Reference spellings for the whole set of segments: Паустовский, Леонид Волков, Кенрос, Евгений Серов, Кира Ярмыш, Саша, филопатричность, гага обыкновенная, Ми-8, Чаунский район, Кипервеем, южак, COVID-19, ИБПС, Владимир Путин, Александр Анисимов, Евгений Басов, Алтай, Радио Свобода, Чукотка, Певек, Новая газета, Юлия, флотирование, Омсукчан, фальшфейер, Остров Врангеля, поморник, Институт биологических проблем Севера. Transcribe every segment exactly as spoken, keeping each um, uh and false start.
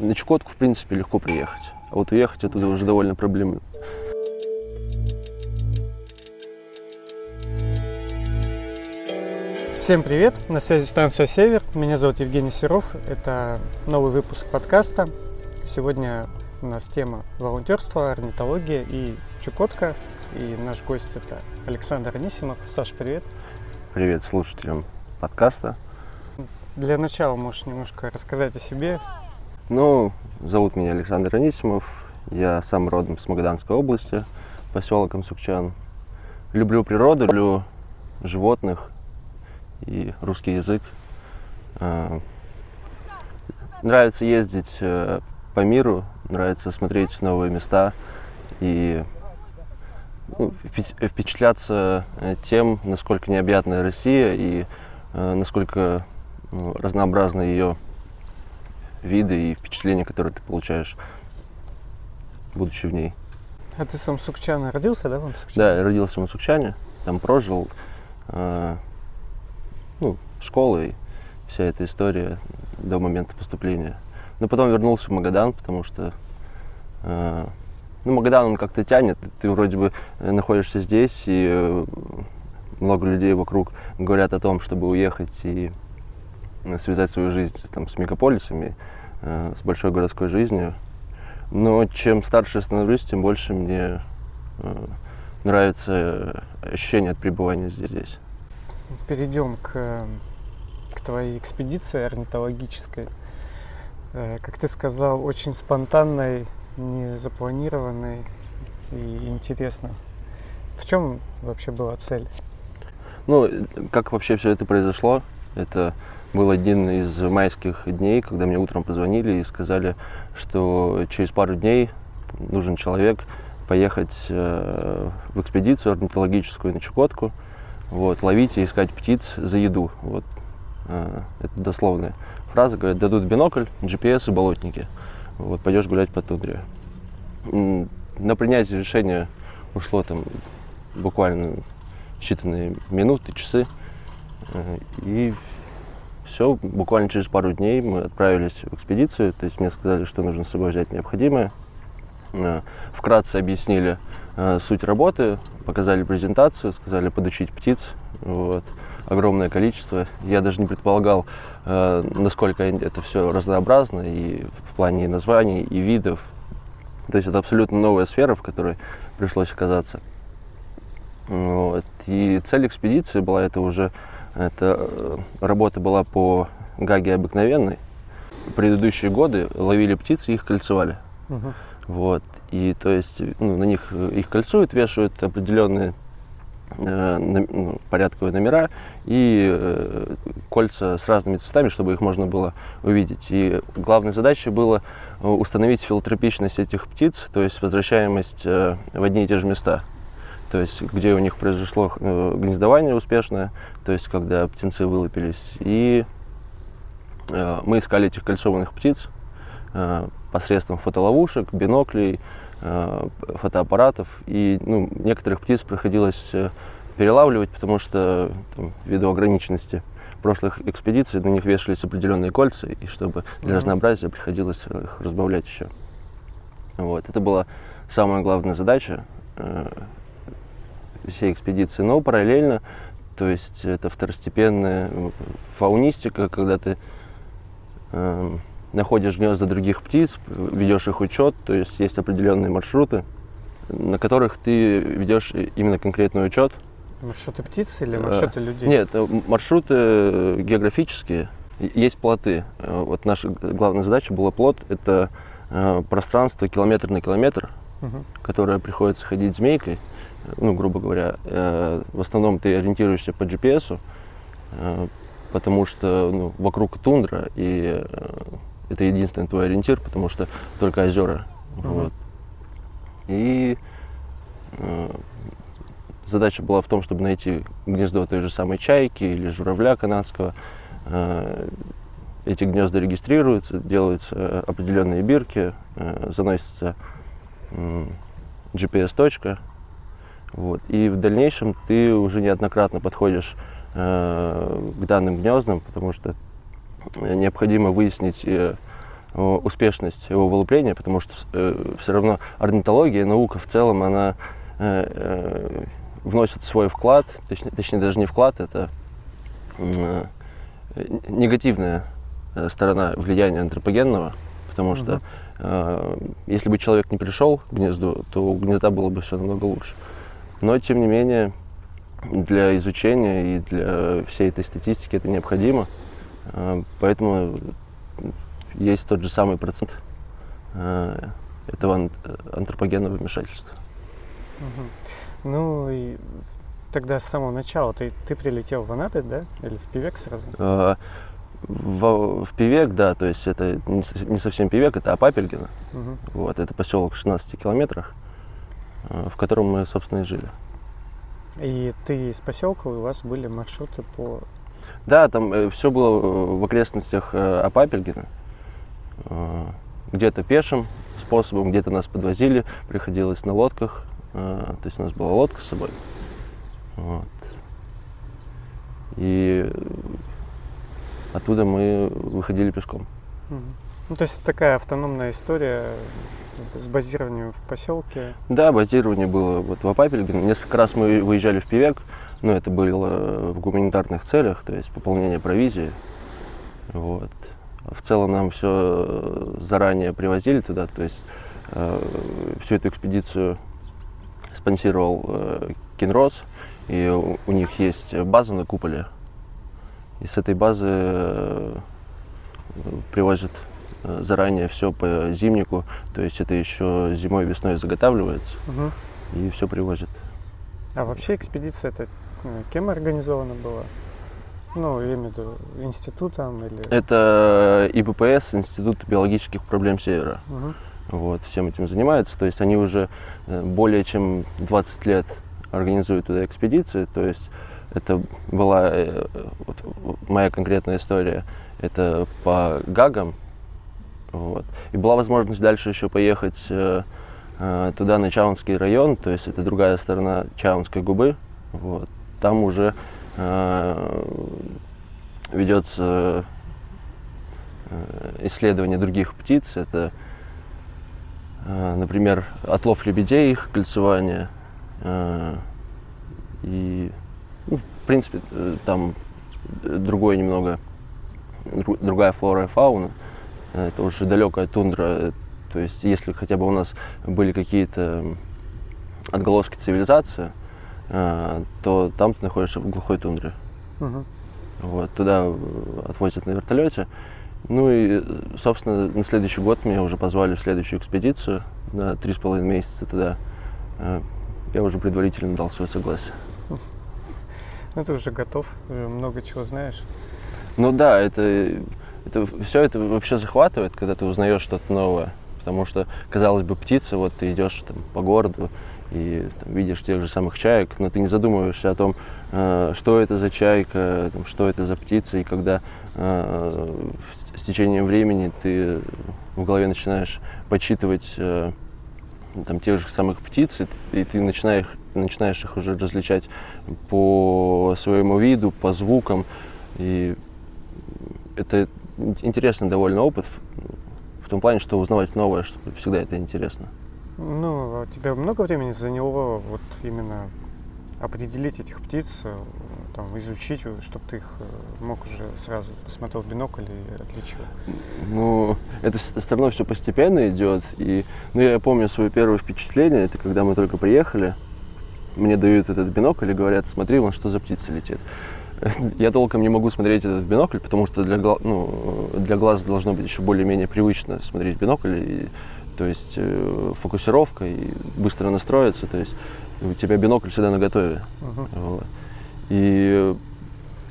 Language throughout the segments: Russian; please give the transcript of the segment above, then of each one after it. на Чукотку, в принципе, легко приехать. А вот уехать оттуда уже довольно проблемы. Всем привет! На связи станция «Север». Меня зовут Евгений Серов. Это новый выпуск подкаста. Сегодня у нас тема волонтерства, орнитология и Чукотка. И наш гость – это Александр Анисимов. Саш, привет! Привет слушателям подкаста. Для начала можешь немножко рассказать о себе. Ну, зовут меня Александр Анисимов. Я сам родом с Магаданской области, поселок Омсукчан. Люблю природу, люблю животных и русский язык. Нравится ездить по миру, нравится смотреть новые места и ну, впечатляться тем, насколько необъятна Россия и насколько ну, разнообразны ее виды и впечатления, которые ты получаешь, будучи в ней. А ты сам Омсукчана родился, да? В Омсукчане? Да, я родился в Омсукчане, там прожил. Ну, школа и вся эта история до момента поступления. Но потом вернулся в Магадан, потому что э, ну, Магадан он как-то тянет. Ты вроде бы находишься здесь, и э, много людей вокруг говорят о том, чтобы уехать и связать свою жизнь там, с мегаполисами, э, с большой городской жизнью. Но чем старше я становлюсь, тем больше мне э, нравится ощущение от пребывания здесь. Перейдем к, к твоей экспедиции орнитологической. Как ты сказал, очень спонтанной, незапланированной и интересной. В чем вообще была цель? Ну, как вообще все это произошло? Это был один из майских дней, когда мне утром позвонили и сказали, что через пару дней нужен человек поехать в экспедицию орнитологическую на Чукотку. Вот, ловить и искать птиц за еду. Вот. Это дословная фраза. Говорят, дадут бинокль, джи пи эс и болотники. Вот, пойдешь гулять по тундре. На принятие решения ушло там буквально считанные минуты, часы. И все, буквально через пару дней мы отправились в экспедицию. То есть мне сказали, что нужно с собой взять необходимое. Вкратце объяснили суть работы, показали презентацию, сказали подучить птиц. Вот. Огромное количество. Я даже не предполагал, насколько это все разнообразно и в плане названий, и видов. То есть это абсолютно новая сфера, в которой пришлось оказаться. Вот. И цель экспедиции была, это уже это, работа была по гаге обыкновенной. В предыдущие годы ловили птиц и их кольцевали. Угу. Вот. И то есть ну, на них их кольцуют, вешают определенные э, ну, порядковые номера и э, кольца с разными цветами, чтобы их можно было увидеть. И главной задачей было установить филотропичность этих птиц, то есть возвращаемость э, в одни и те же места. То есть где у них произошло э, гнездование успешное, то есть когда птенцы вылупились. И э, мы искали этих кольцованных птиц э, посредством фотоловушек, биноклей, фотоаппаратов. И ну, некоторых птиц приходилось перелавливать, потому что там, ввиду ограниченности прошлых экспедиций на них вешались определенные кольца, и чтобы для mm-hmm. разнообразия приходилось их разбавлять еще. Вот. Это была самая главная задача э, всей экспедиции. Но параллельно, то есть это второстепенная фаунистика, когда ты э, находишь гнезда других птиц, ведешь их учет, то есть есть определенные маршруты, на которых ты ведешь именно конкретный учет. Маршруты птиц или маршруты людей? Нет, маршруты географические. Есть плоты. Вот наша главная задача была плот. Это пространство километр на километр, угу. которое приходится ходить змейкой. Ну, грубо говоря, в основном ты ориентируешься по джи пи эс, потому что ну, вокруг тундра и это единственный твой ориентир, потому что только озера. Mm-hmm. Вот. И э, задача была в том, чтобы найти гнездо той же самой чайки или журавля канадского. Э, эти гнезда регистрируются, делаются определенные бирки, э, заносится э, джи пи эс-точка. Вот. И в дальнейшем ты уже неоднократно подходишь э, к данным гнездам, потому что необходимо выяснить успешность его вылупления, потому что э, все равно орнитология, наука в целом, она э, э, вносит свой вклад, точнее, точнее даже не вклад, это э, негативная сторона влияния антропогенного, потому что э, если бы человек не пришел к гнезду, то у гнезда было бы все намного лучше. Но тем не менее для изучения и для всей этой статистики это необходимо, э, поэтому есть тот же самый процент э, этого антропогенного вмешательства. Угу. Ну и тогда с самого начала ты, ты прилетел в Анады, да? Или в Певек сразу? Э, в, в Певек, да, то есть это не, не совсем Певек, это Апапельгино. Угу. Вот, это поселок в шестнадцати километрах, э, в котором мы, собственно, и жили. И ты из поселка, у вас были маршруты по... Да, там э, все было в окрестностях э, Апапельгино. Где-то пешим способом, где-то нас подвозили, приходилось на лодках, то есть у нас была лодка с собой. Вот. И оттуда мы выходили пешком. Угу. Ну, то есть такая автономная история с базированием в поселке? Да, базирование было вот в Апапельгино. Несколько раз мы выезжали в Певек, но это было в гуманитарных целях, то есть пополнение провизии. Вот. В целом нам все заранее привозили туда, то есть э, всю эту экспедицию спонсировал э, Кенрос, и у, у них есть база на куполе, и с этой базы э, привозят э, заранее все по зимнику, то есть это еще зимой и весной заготавливается, угу. И все привозят. А вообще экспедиция это кем организована была? Ну, я имею в виду институтом или... Это ИБПС, Институт биологических проблем Севера. Угу. Вот, всем этим занимаются. То есть они уже более чем двадцать лет организуют туда экспедиции. То есть это была вот, моя конкретная история. Это по Гагам. Вот. И была возможность дальше еще поехать э, туда, на Чаунский район. То есть это другая сторона Чаунской губы. Вот. Там уже... ведется исследование других птиц. Это, например, отлов лебедей, их кольцевание. И, ну, в принципе, там другое немного, другая флора и фауна. Это уже далекая тундра. То есть, если хотя бы у нас были какие-то отголоски цивилизации, то там ты находишься в глухой тундре. Угу. Вот, туда отвозят на вертолете. Ну и, собственно, на следующий год меня уже позвали в следующую экспедицию на три с половиной месяца туда. Я уже предварительно дал свое согласие. Ну ты уже готов, много чего знаешь. Ну да, это, это все это вообще захватывает, когда ты узнаешь что-то новое. Потому что, казалось бы, птица, вот ты идешь там по городу, и там, видишь тех же самых чаек, но ты не задумываешься о том, э, что это за чайка, там, что это за птица, и когда э, с течением времени ты в голове начинаешь подсчитывать э, там, тех же самых птиц, и, и ты начинаешь, начинаешь их уже различать по своему виду, по звукам, и это интересный довольно опыт, в том плане, что узнавать новое, что всегда это интересно. Ну, у тебя много времени заняло вот именно определить этих птиц, там, изучить, чтобы ты их мог уже сразу посмотрел в бинокль и отличил? Ну, это все равно все постепенно идет. И, ну, я помню свое первое впечатление, это когда мы только приехали, мне дают этот бинокль и говорят, смотри, вон что за птица летит. Я толком не могу смотреть этот бинокль, потому что для, ну, для глаз должно быть еще более-менее привычно смотреть бинокль. И, то есть э, фокусировка и быстро настроиться, то есть у тебя бинокль всегда наготове. Uh-huh. Вот. И э,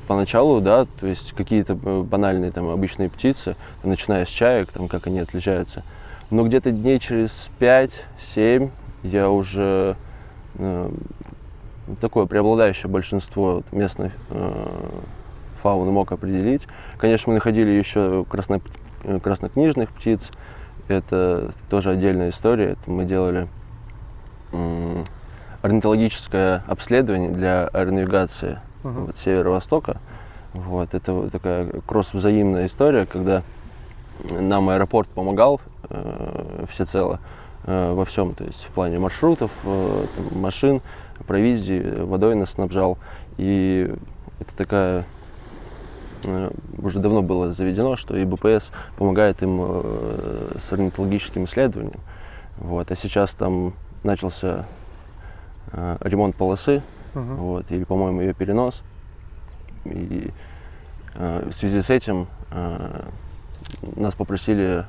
поначалу, да, то есть какие-то банальные там обычные птицы, начиная с чаек, там как они отличаются. Но где-то дней через пять-семь я уже э, такое преобладающее большинство местной э, фауны мог определить. Конечно, мы находили еще красно, краснокнижных птиц. Это тоже отдельная история. Это мы делали м- орнитологическое обследование для аэронавигации uh-huh. вот, северо-востока. Вот. Это такая кросс-взаимная история, когда Нам аэропорт помогал э, всецело э, во всем, то есть в плане маршрутов, э, там, машин, провизии, водой нас снабжал. И это такая, э, уже давно было заведено, что и БПС помогает им э, с орнитологическим исследованием. Вот. А сейчас там начался э, ремонт полосы, uh-huh. вот, или, по-моему, ее перенос. И э, в связи с этим э, нас попросили,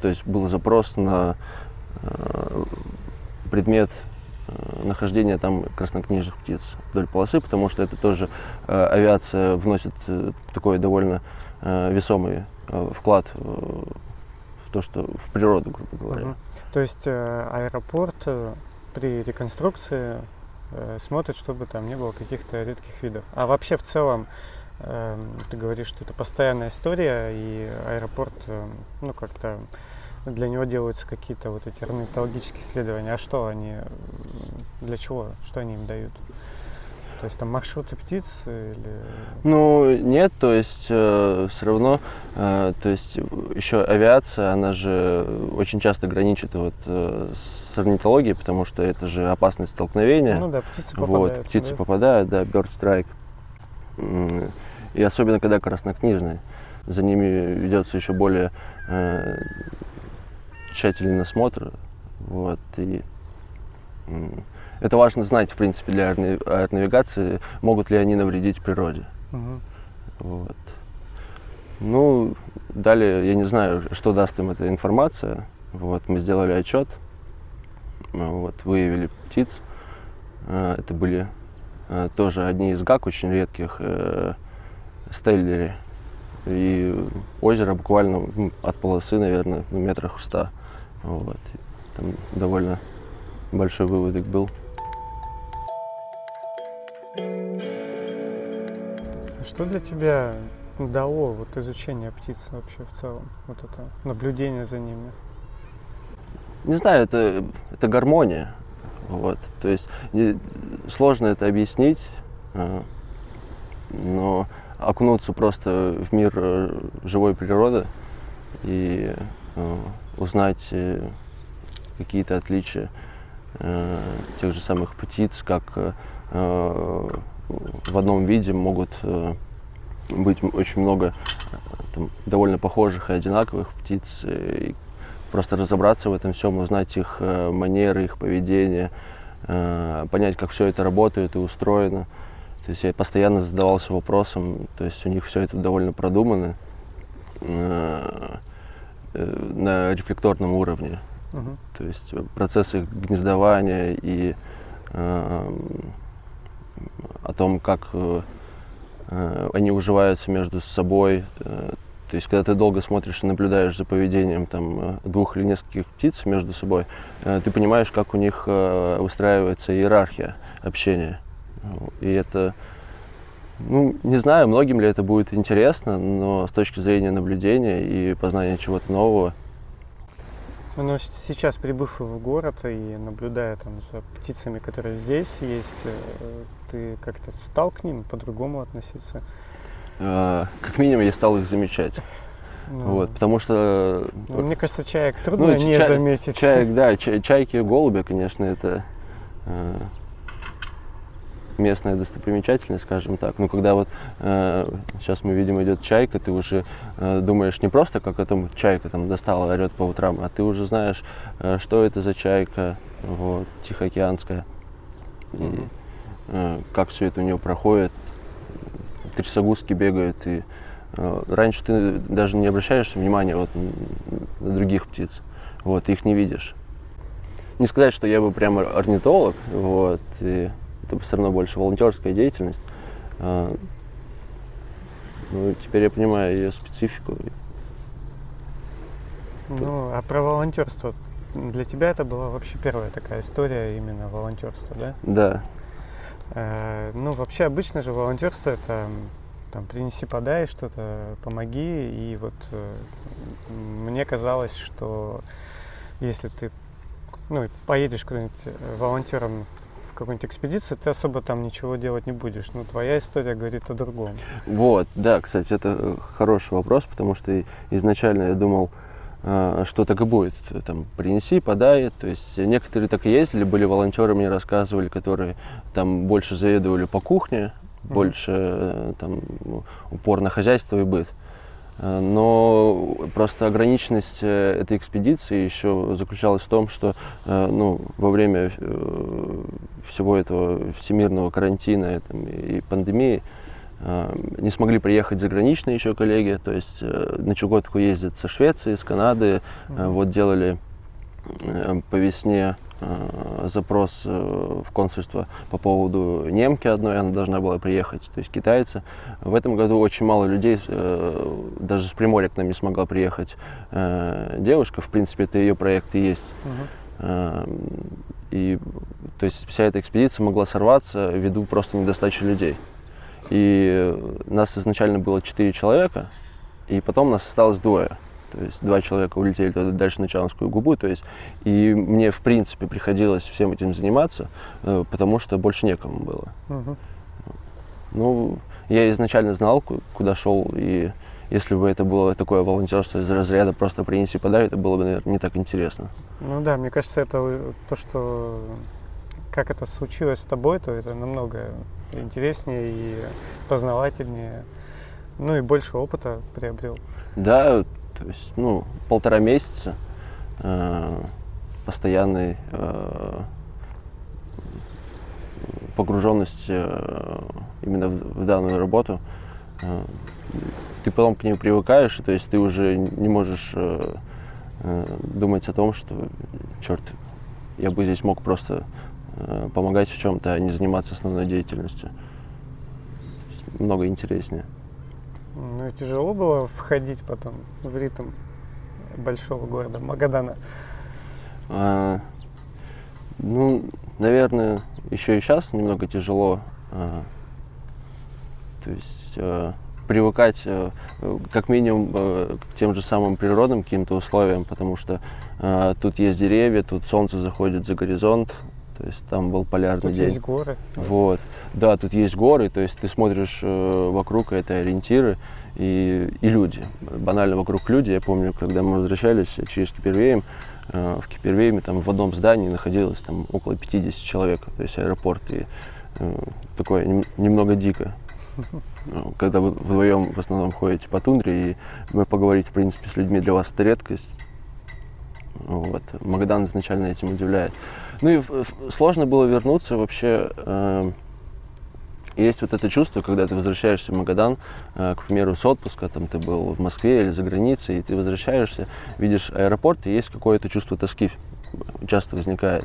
то есть был запрос на э, предмет э, нахождения там краснокнижных птиц вдоль полосы, потому что это тоже э, авиация вносит э, такой довольно э, весомый э, вклад э, в то, что в природу, грубо говоря. Uh-huh. То есть э, аэропорт э, при реконструкции э, смотрит, чтобы там не было каких-то редких видов. А вообще в целом ты говоришь, что это постоянная история, и аэропорт, ну, как-то для него делаются какие-то вот эти орнитологические исследования. А что они, для чего, что они им дают? То есть там маршруты птиц или... Ну, нет, то есть э, все равно, э, то есть еще авиация, она же очень часто граничит вот э, с орнитологией, потому что это же опасность столкновения. Ну да, птицы попадают. Вот, птицы да? попадают, да, bird strike. И особенно, когда краснокнижные. За ними ведется еще более э, тщательный насмотр. Вот, и, э, это важно знать, в принципе, для аэронавигации, могут ли они навредить природе. Угу. Вот. Ну, далее, я не знаю, что даст им эта информация. Вот, мы сделали отчет, вот, выявили птиц. Э, это были... Тоже одни из гак очень редких, э, стеллери. И озеро буквально от полосы, наверное, в метрах в ста. Вот. Там довольно большой выводок был. Что для тебя дало вот изучение птиц вообще в целом? Вот это наблюдение за ними? Не знаю, это, это гармония. Вот, то есть не, сложно это объяснить, э, но окунуться просто в мир э, живой природы и э, узнать э, какие-то отличия э, тех же самых птиц, как э, в одном виде могут э, быть очень много э, там, довольно похожих и одинаковых птиц, э, просто разобраться в этом всем, узнать их э, манеры, их поведение, э, понять, как все это работает и устроено. То есть я постоянно задавался вопросом, то есть у них все это довольно продумано э, э, на рефлекторном уровне. Uh-huh. То есть процессы гнездования и э, о том, как э, они уживаются между собой. Э, То есть, когда ты долго смотришь и наблюдаешь за поведением там, двух или нескольких птиц между собой, ты понимаешь, как у них выстраивается иерархия общения. И это, ну, не знаю, многим ли это будет интересно, но с точки зрения наблюдения и познания чего-то нового. Но сейчас, прибыв в город и наблюдая там, за птицами, которые здесь есть, ты как-то стал к ним по-другому относиться? Как минимум, я стал их замечать. Ну, вот, потому что... Ну, мне кажется, чаек трудно ну, не чай, заметить. Чаек, да, чай, чайки и голуби, конечно, это э, местная достопримечательность, скажем так. Но когда вот э, сейчас мы видим, идет чайка, ты уже э, думаешь не просто, как это чайка там достала, орет по утрам, а ты уже знаешь, э, что это за чайка, вот, тихоокеанская, и, э, как все это у нее проходит. Трясогузки бегают, и э, раньше ты даже не обращаешь внимания вот, на других птиц, вот, их не видишь. Не сказать, что я бы прям орнитолог, вот, и это все равно больше волонтерская деятельность. А, ну, теперь я понимаю ее специфику. Ну, а про волонтерство, для тебя это была вообще первая такая история именно волонтерства, да? Да. Ну, вообще, обычно же волонтерство – это там, принеси, подай, что-то, помоги. И вот мне казалось, что если ты ну, поедешь куда-нибудь волонтером в какой-нибудь экспедиции, ты особо там ничего делать не будешь. Но твоя история говорит о другом. Вот, да, кстати, это хороший вопрос, потому что изначально я думал, что так и будет. Там, принеси, подай. То есть некоторые так и ездили, были волонтеры, мне рассказывали, которые там больше заведовали по кухне, mm-hmm. больше там, упор на хозяйство и быт. Но просто ограниченность этой экспедиции еще заключалась в том, что ну, во время всего этого всемирного карантина там, и пандемии не смогли приехать заграничные еще коллеги, то есть на Чукотку ездят со Швеции, с Канады, mm-hmm. вот делали по весне запрос в консульство по поводу немки одной, она должна была приехать, то есть китайцы. В этом году очень мало людей, даже с Приморья к нам не смогла приехать девушка, в принципе, это ее проект и есть. Mm-hmm. И, то есть вся эта экспедиция могла сорваться ввиду просто недостачи людей. И нас изначально было четыре человека, и потом нас осталось двое. То есть два человека улетели туда дальше на Чаунскую губу. То есть, и мне, в принципе, приходилось всем этим заниматься, потому что больше некому было. Угу. Ну, я изначально знал, куда шел, и если бы это было такое волонтерство из разряда «просто принеси, подай», это было бы, наверное, не так интересно. Ну да, мне кажется, это то, что... Как это случилось с тобой, то это намного интереснее и познавательнее, ну и больше опыта приобрел. Да, то есть, ну, полтора месяца э, постоянной э, погруженности э, именно в, в данную работу. Э, ты потом к ней привыкаешь, то есть ты уже не можешь э, э, думать о том, что, черт, я бы здесь мог просто... помогать в чем-то, а не заниматься основной деятельностью. Много интереснее. Ну и тяжело было входить потом в ритм большого города Магадана? А, ну, наверное, еще и сейчас немного тяжело. А, то есть а, привыкать а, как минимум а, к тем же самым природным каким-то условиям, потому что а, тут есть деревья, тут солнце заходит за горизонт. То есть там был полярный тут день. Тут есть горы. Вот. Да, тут есть горы, то есть ты смотришь э, вокруг, это ориентиры и, и люди. Банально вокруг люди. Я помню, когда мы возвращались через Кипервеем, э, в Кипервееме там в одном здании находилось там около пятьдесят человек, то есть аэропорт. И э, такое нем, немного дико. Когда вы вдвоем в основном ходите по тундре, и поговорить, в принципе, с людьми для вас это редкость. Вот. Магадан изначально этим удивляет. Ну и сложно было вернуться вообще. Э, есть вот это чувство, когда ты возвращаешься в Магадан, э, к примеру, с отпуска, там ты был в Москве или за границей, и ты возвращаешься, видишь аэропорт, и есть какое-то чувство тоски, часто возникает.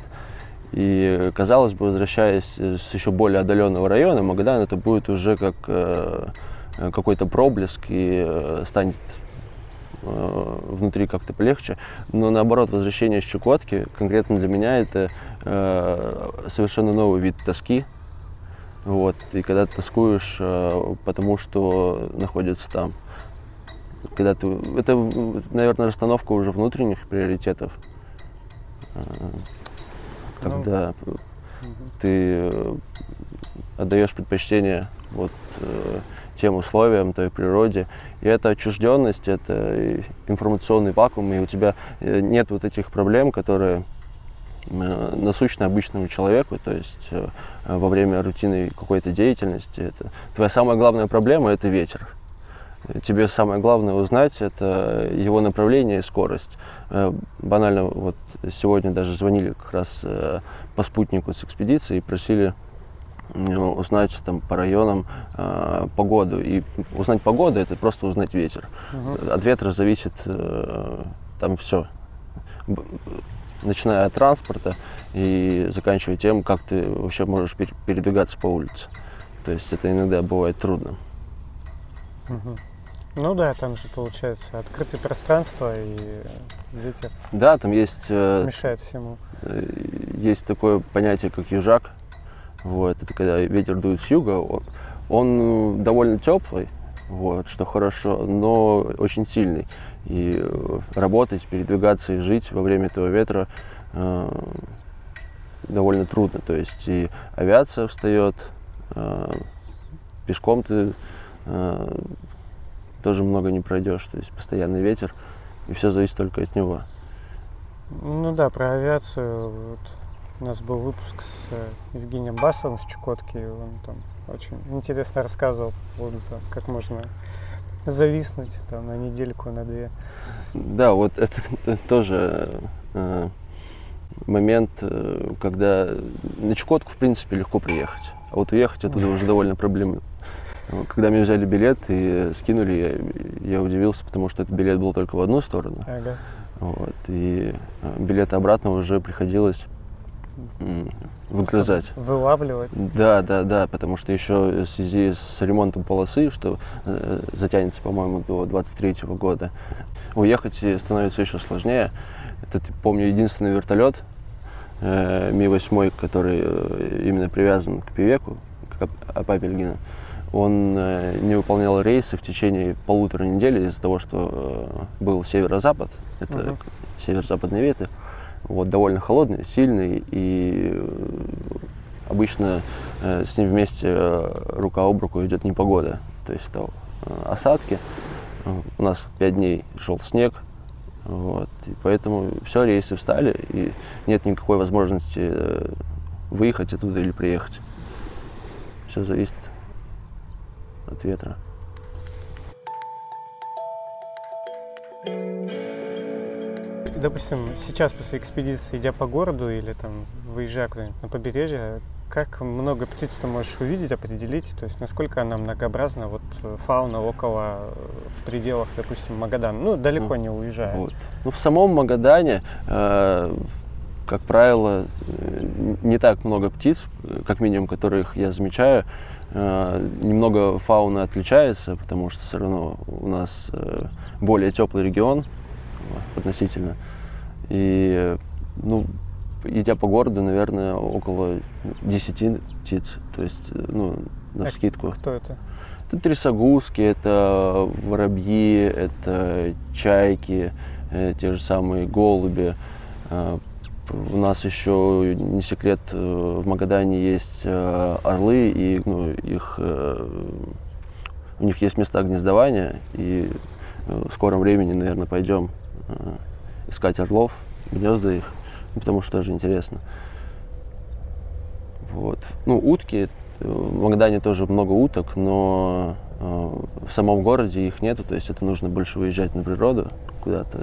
И, казалось бы, возвращаясь с еще более отдаленного района, Магадан это будет уже как э, какой-то проблеск и э, станет... внутри как-то полегче, но наоборот, возвращение с Чукотки, конкретно для меня, это э, совершенно новый вид тоски, вот, и когда ты тоскуешь э, потому, что находится там, когда ты, это, наверное, расстановка уже внутренних приоритетов, э, когда ну, ты э, отдаешь предпочтение, вот, э, тем условиям, той природе. И это отчужденность, это информационный вакуум, и у тебя нет вот этих проблем, которые насущны обычному человеку, то есть во время рутины какой-то деятельности. Это... Твоя самая главная проблема – это ветер. Тебе самое главное узнать – это его направление и скорость. Банально, вот сегодня даже звонили как раз по спутнику с экспедиции и просили узнать там по районам э, погоду. И узнать погоду – это просто узнать ветер. Угу. От ветра зависит э, там все, Б- начиная от транспорта и заканчивая тем, как ты вообще можешь пер- передвигаться по улице. То есть это иногда бывает трудно. Угу. Ну да, там же получается открытое пространство и ветер. Да, там есть… Э, мешает всему. Э, есть такое понятие, как южак. Вот, это когда ветер дует с юга, он, он довольно теплый, вот, что хорошо, но очень сильный. И работать, передвигаться и жить во время этого ветра э, довольно трудно. То есть и авиация встает, пешком ты тоже много не пройдешь. То есть постоянный ветер, и все зависит только от него. Ну да, про авиацию. Вот у нас был выпуск с Евгением Басовым с Чукотки, и он там очень интересно рассказывал, вот, там, как можно зависнуть там, на недельку, на две. Да, вот это, это тоже э, момент, э, когда на Чукотку, в принципе, легко приехать, а вот уехать оттуда уже довольно проблемно. Когда мне взяли билет и скинули, я, я удивился, потому что этот билет был только в одну сторону. Ага. Вот, и билет обратно уже приходилось выгрызать. Вылавливать. Да, да, да, потому что еще в связи с ремонтом полосы, что затянется, по-моему, до двадцать третьего года, уехать становится еще сложнее. Это, помню, единственный вертолет э, Ми восемь, который именно привязан к Певеку, к Апапельгино. Он э, не выполнял рейсы в течение полутора недели из-за того, что э, был северо-запад, это uh-huh. северо-западные ветры. Вот, довольно холодный, сильный, и обычно э, с ним вместе э, рука об руку идет непогода. То есть это э, осадки. У нас пять дней шел снег, вот, и поэтому все, рейсы встали, и нет никакой возможности э, выехать оттуда или приехать. Все зависит от ветра. Допустим, сейчас после экспедиции, идя по городу или там выезжая куда-нибудь на побережье, как много птиц ты можешь увидеть, определить? То есть насколько она многообразна, вот фауна около, в пределах, допустим, Магадана, ну, далеко ну, не уезжая. Вот. Ну, в самом Магадане, э, как правило, не так много птиц, как минимум, которых я замечаю. Э, немного фауна отличается, потому что все равно у нас э, более теплый регион относительно. И, ну, идя по городу, наверное, около десяти птиц. То есть, ну, навскидку. А кто это? Это трясогузки, это воробьи, это чайки, э, те же самые голуби. Э, у нас еще, не секрет, в Магадане есть э, орлы, и ну, их, э, у них есть места гнездования, и в скором времени, наверное, пойдем искать орлов, гнезда их, потому что тоже интересно. Вот. Ну, утки, в Магадане тоже много уток, но в самом городе их нету, то есть это нужно больше выезжать на природу, куда-то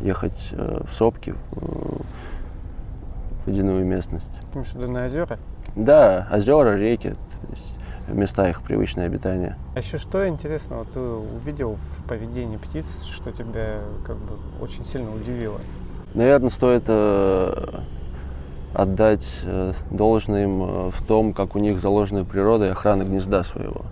ехать в сопки, в водяную местность. Потому что да, на озера? Да, озера, реки, то есть места их привычное обитание. А еще что интересного ты увидел в поведении птиц, что тебя как бы очень сильно удивило? Наверное, стоит э, отдать э, должное им э, в том, как у них заложена природа и охрана гнезда своего.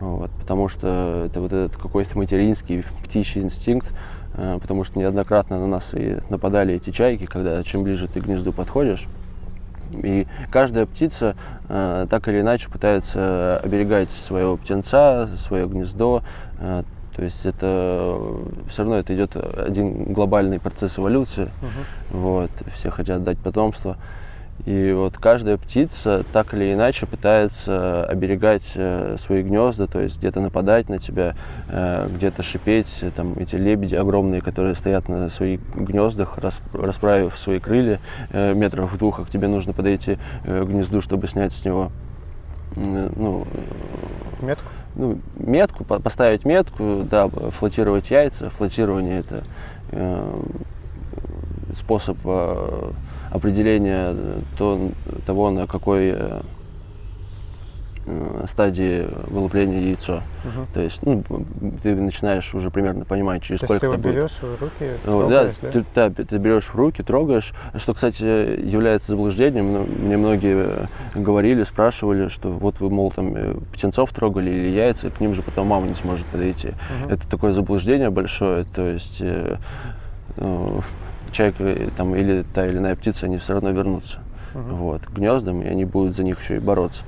Вот, потому что это вот этот какой-то материнский птичий инстинкт, э, потому что неоднократно на нас и нападали эти чайки, когда чем ближе ты к гнезду подходишь. И каждая птица э, так или иначе пытается оберегать своего птенца, свое гнездо. Э, то есть это все равно это идет один глобальный процесс эволюции. Угу. Вот, все хотят дать потомство. И вот каждая птица так или иначе пытается оберегать э, свои гнезда, то есть где-то нападать на тебя, э, где-то шипеть. Там, эти лебеди огромные, которые стоят на своих гнездах, расправив свои крылья э, метров в двух, а к тебе нужно подойти э, к гнезду, чтобы снять с него э, ну, метку. Ну, метку, по- поставить метку, да, флотировать яйца. Флотирование – это э, способ э, определение то, того, на какой э, стадии вылупления яйцо. Угу. То есть ну, ты начинаешь уже примерно понимать, через то сколько ты его будет. Берешь в руки, трогаешь, да, да? Ты, да, ты берешь в руки, трогаешь, что, кстати, является заблуждением. Мне многие говорили, спрашивали, что вот вы, мол, там птенцов трогали или яйца, к ним же потом мама не сможет подойти. Угу. Это такое заблуждение большое, то есть э, э, человек там, или та или иная птица, они все равно вернутся uh-huh. вот, к гнездам, и они будут за них еще и бороться.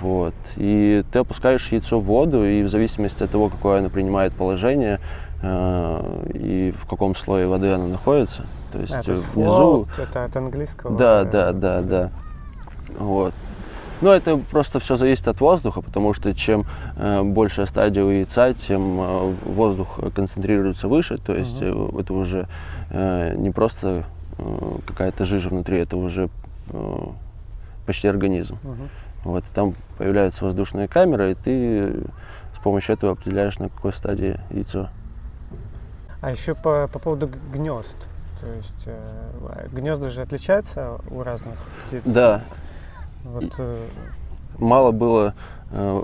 Вот. И ты опускаешь яйцо в воду, и в зависимости от того, какое оно принимает положение э- и в каком слое воды оно находится, То есть, а, то есть внизу... Float, это от английского? Да, да, да, да. Вот. Но это просто все зависит от воздуха, потому что чем э, большая стадия у яйца, тем э, воздух концентрируется выше. То есть uh-huh. э, это уже э, не просто э, какая-то жижа внутри, это уже э, почти организм. Uh-huh. Вот, там появляются воздушные камеры, и ты с помощью этого определяешь, на какой стадии яйцо. А еще по, по поводу гнезд. То есть э, гнезда же отличаются у разных птиц? Да. Вот, э... Мало было э,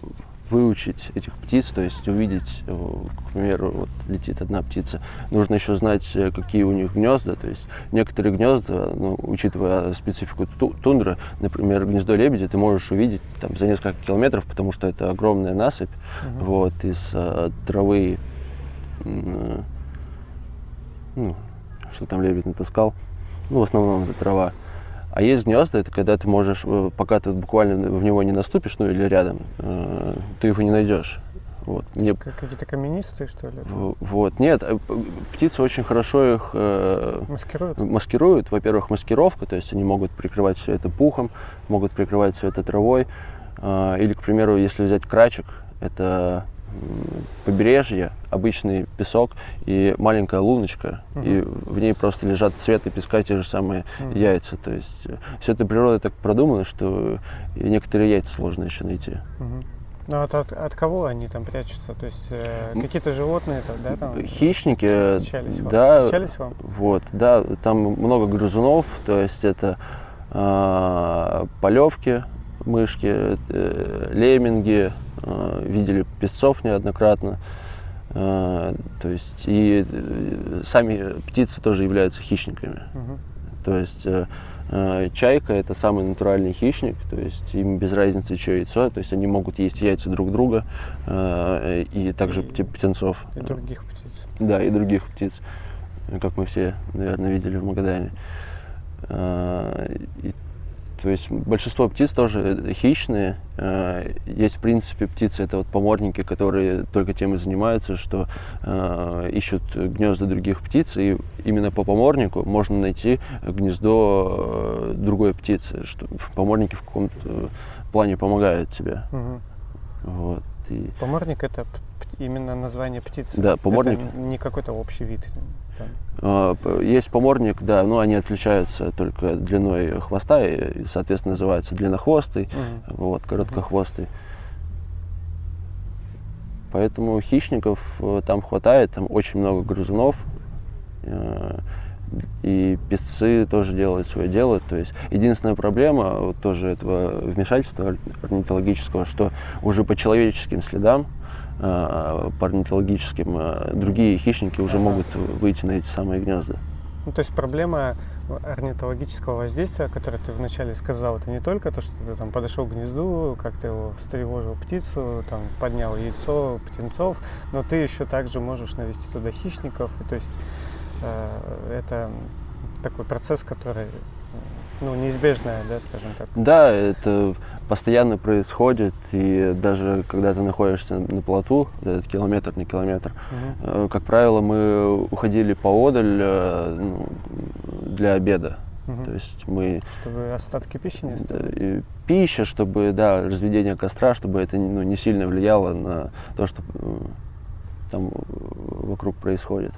выучить этих птиц, то есть увидеть, э, к примеру, вот летит одна птица. Нужно еще знать, э, какие у них гнезда. То есть некоторые гнезда, ну, учитывая специфику тундры, например, гнездо лебедя, ты можешь увидеть там, за несколько километров, потому что это огромная насыпь uh-huh. вот, из э, травы, э, ну, что там лебедь натаскал. Ну, в основном это трава. А есть гнезда, это когда ты можешь, пока ты буквально в него не наступишь, ну или рядом, э, ты его не найдешь. Вот. Мне... Какие-то каменистые, что ли? Вот, нет, птицы очень хорошо их э, маскируют. маскируют. Во-первых, маскировка, то есть они могут прикрывать все это пухом, могут прикрывать все это травой. Э, или, к примеру, если взять крачек, это побережье, обычный песок и маленькая луночка, угу. и в ней просто лежат цветы песка, те же самые угу. яйца. То есть все это природа так продумана, что некоторые яйца сложно еще найти. Угу. Ну, а от, от, от кого они там прячутся? То есть э, какие-то животные, да, там? Хищники. Встречались вам? Да, встречались вам? Вот, да, там много грызунов, то есть это э, полевки, мышки, э, лемминги. Видели птенцов неоднократно, то есть и сами птицы тоже являются хищниками. Угу. То есть чайка – это самый натуральный хищник, то есть им без разницы, чье яйцо, то есть они могут есть яйца друг друга и также и, птенцов. И других птиц. Да, и других птиц, как мы все, наверное, видели в Магадане. И то есть большинство птиц тоже хищные. Есть, в принципе, птицы, это вот поморники, которые только тем и занимаются, что э, ищут гнезда других птиц. И именно по поморнику можно найти гнездо другой птицы. Что поморники в каком-то плане помогают тебе. Угу. Вот, и... Поморник – это именно название птицы? Да, поморник. Это не какой-то общий вид? Там. Есть поморник, да, но они отличаются только длиной хвоста, и, соответственно, называются длиннохвостый, угу. вот, короткохвостый. Поэтому хищников там хватает, там очень много грызунов, и песцы тоже делают свое дело. То есть единственная проблема вот, тоже этого вмешательства орнитологического, что уже по человеческим следам, по орнитологическим, другие хищники уже ага. могут выйти на эти самые гнезда. Ну, то есть проблема орнитологического воздействия, о которой ты вначале сказал, это не только то, что ты там подошел к гнезду, как-то его встревожил птицу, там, поднял яйцо, птенцов, но ты еще также можешь навести туда хищников. И, то есть э, это такой процесс, который ну, неизбежное, да, скажем так. Да, это постоянно происходит, и даже когда ты находишься на плоту, этот километр на километр, угу. как правило, мы уходили поодаль ну, для обеда. Угу. То есть мы... Чтобы остатки пищи не остались? Пища, чтобы, да, разведение костра, чтобы это ну, не сильно влияло на то, что там вокруг происходит.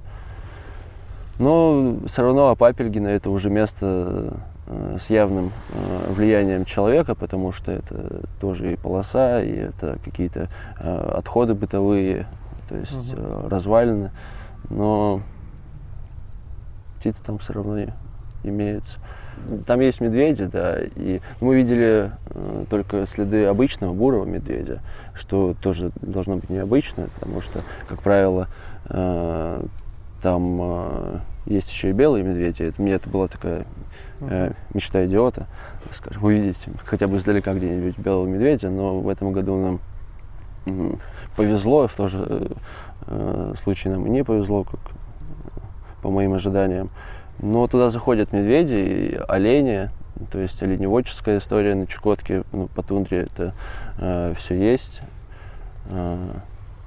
Но все равно Апапельгино – это уже место с явным влиянием человека, потому что это тоже и полоса, и это какие-то отходы бытовые, то есть угу. развалины. Но птицы там все равно имеются. Там есть медведи, да, и мы видели только следы обычного бурого медведя, что тоже должно быть необычно, потому что, как правило, там э, есть еще и белые медведи. Это, мне это была такая э, мечта идиота, скажем, увидеть хотя бы издалека где-нибудь белого медведя. Но в этом году нам э, повезло, в том же э, случае нам и не повезло, как по моим ожиданиям. Но туда заходят медведи и олени, то есть оленеводческая история на Чукотке, ну, по тундре это э, все есть. Э,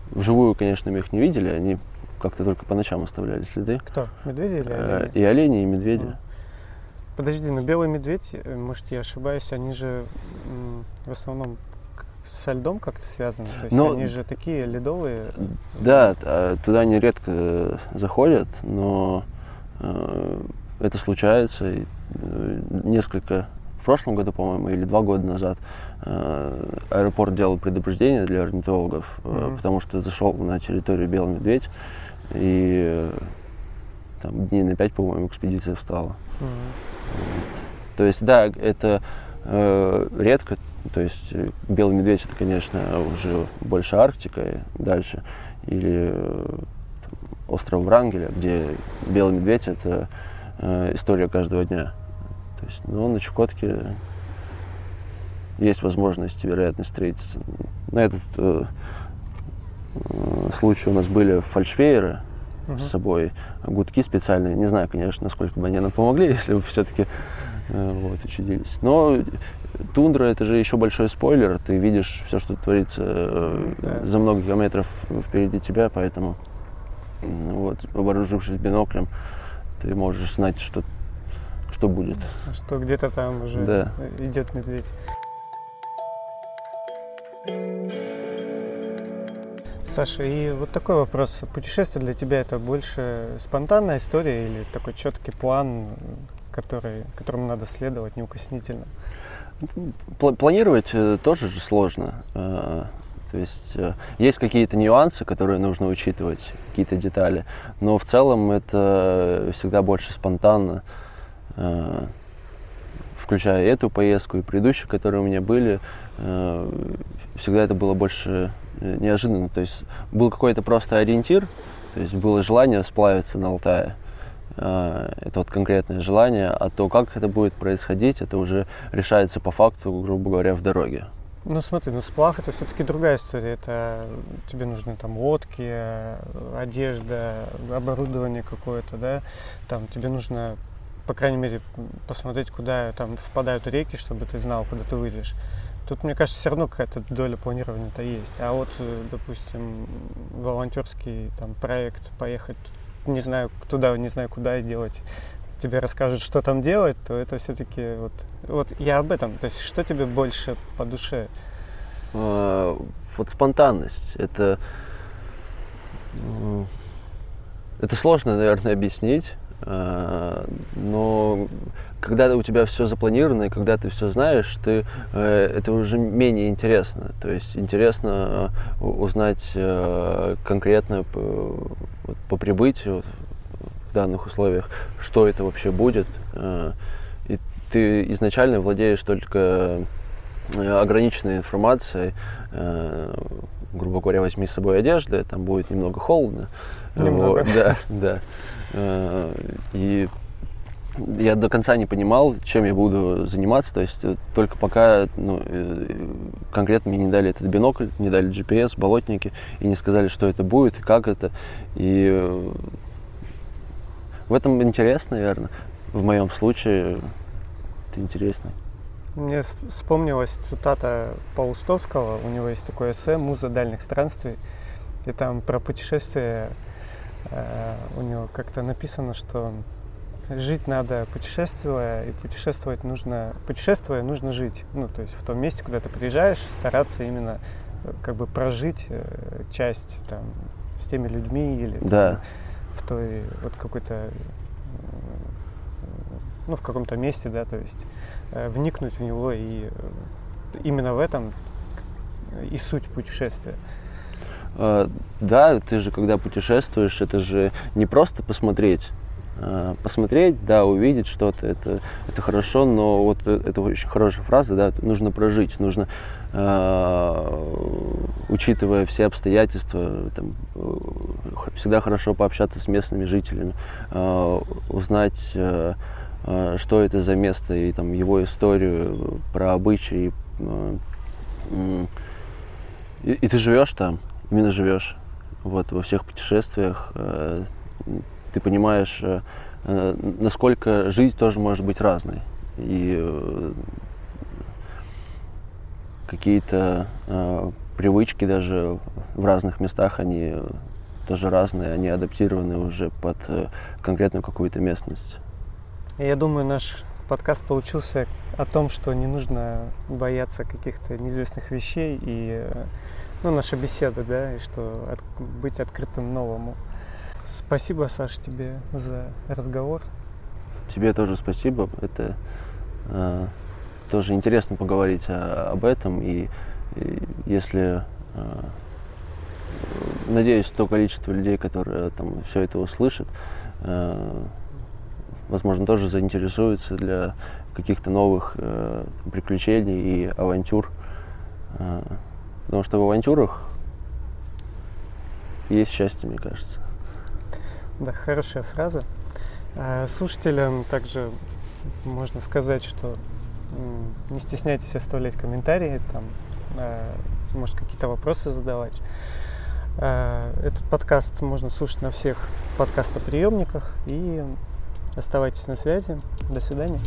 вживую, конечно, мы их не видели, они как-то только по ночам оставляли следы. Кто? Медведи или олени? И олени, и медведи. А. Подожди, но белый медведь, может, я ошибаюсь, они же в основном со льдом как-то связаны? То есть но, они же такие ледовые? Да, туда они редко заходят, но это случается. И несколько, в прошлом году, по-моему, или два года назад, аэропорт делал предупреждение для орнитологов, mm-hmm. потому что зашел на территорию белый медведь, и там, дней на пять, по-моему, экспедиция встала. Mm-hmm. То есть, да, это редко. То есть белый медведь — это, конечно, уже больше Арктика и дальше. Или там, остров Врангеля, где белый медведь — это э, история каждого дня. То есть, ну, на Чукотке есть возможность и вероятность встретиться. На этот э, случай у нас были фальшфейеры uh-huh. с собой, гудки специальные. Не знаю, конечно, насколько бы они нам помогли, если бы все-таки э, вот, учудились. Но тундра — это же еще большой спойлер, ты видишь все, что творится э, да. за много километров впереди тебя, поэтому вот, вооружившись биноклем, ты можешь знать, что, что будет. Что где-то там уже да. идет медведь. Саша, и вот такой вопрос. Путешествие для тебя — это больше спонтанная история или такой четкий план, который, которому надо следовать неукоснительно? Планировать тоже же сложно. То есть есть какие-то нюансы, которые нужно учитывать, какие-то детали, но в целом это всегда больше спонтанно, включая эту поездку и предыдущие, которые у меня были, всегда это было больше неожиданно. То есть был какой-то просто ориентир, то есть было желание сплавиться на Алтае. Это вот конкретное желание, а то, как это будет происходить, это уже решается по факту, грубо говоря, в дороге. Ну смотри, ну сплав — это все-таки другая история. Это тебе нужны там лодки, одежда, оборудование какое-то, да? Там тебе нужно, по крайней мере, посмотреть, куда там впадают реки, чтобы ты знал, куда ты выйдешь. Тут, мне кажется, все равно какая-то доля планирования-то есть. А вот, допустим, волонтерский там проект «Поехать не знаю туда, не знаю куда» и делать, тебе расскажут, что там делать, то это все-таки вот, вот я об этом. То есть что тебе больше по душе? Вот спонтанность. Это, это сложно, наверное, объяснить, но когда у тебя все запланировано и когда ты все знаешь, ты, это уже менее интересно. То есть интересно узнать конкретно по прибытию в данных условиях, что это вообще будет. И ты изначально владеешь только ограниченной информацией. Грубо говоря, возьми с собой одежду, там будет немного холодно. Немного. Вот, да, да. И я до конца не понимал, чем я буду заниматься. То есть только пока, ну, конкретно мне не дали этот бинокль, не дали джи пи эс, болотники, и не сказали, что это будет, как это. И в этом интерес, наверное. В моем случае это интересно. Мне вспомнилась цитата Паустовского. У него есть такое эссе «Муза дальних странствий». И там про путешествие э, у него как-то написано, что жить надо путешествуя, и путешествовать нужно, путешествуя нужно жить. Ну, то есть в том месте, куда ты приезжаешь, стараться именно как бы прожить э, часть там с теми людьми или да. там, в той вот какой-то, ну, в каком-то месте, да, то есть э, вникнуть в него, и э, именно в этом и суть путешествия. Э, да, ты же когда путешествуешь, это же не просто посмотреть. Посмотреть, да, увидеть что-то, это, это хорошо, но вот это очень хорошая фраза, да, нужно прожить, нужно, э, учитывая все обстоятельства, там, всегда хорошо пообщаться с местными жителями, э, узнать, э, что это за место и там, его историю, про обычаи, э, э, и, и ты живешь там, именно живешь, вот, во всех путешествиях, э, ты понимаешь, насколько жизнь тоже может быть разной. И какие-то привычки даже в разных местах, они тоже разные, они адаптированы уже под конкретную какую-то местность. Я думаю, наш подкаст получился о том, что не нужно бояться каких-то неизвестных вещей и, ну, наша беседа, да, и что от, быть открытым новому. Спасибо, Саш, тебе за разговор. Тебе тоже спасибо. Это э, тоже интересно поговорить о, об этом. И, и если... Э, надеюсь, то количество людей, которые там все это услышат, э, возможно, тоже заинтересуются для каких-то новых э, приключений и авантюр. Э, потому что в авантюрах есть счастье, мне кажется. Да, хорошая фраза. Слушателям также можно сказать, что не стесняйтесь оставлять комментарии, там, может, какие-то вопросы задавать. Этот подкаст можно слушать на всех подкастоприемниках. И оставайтесь на связи. До свидания.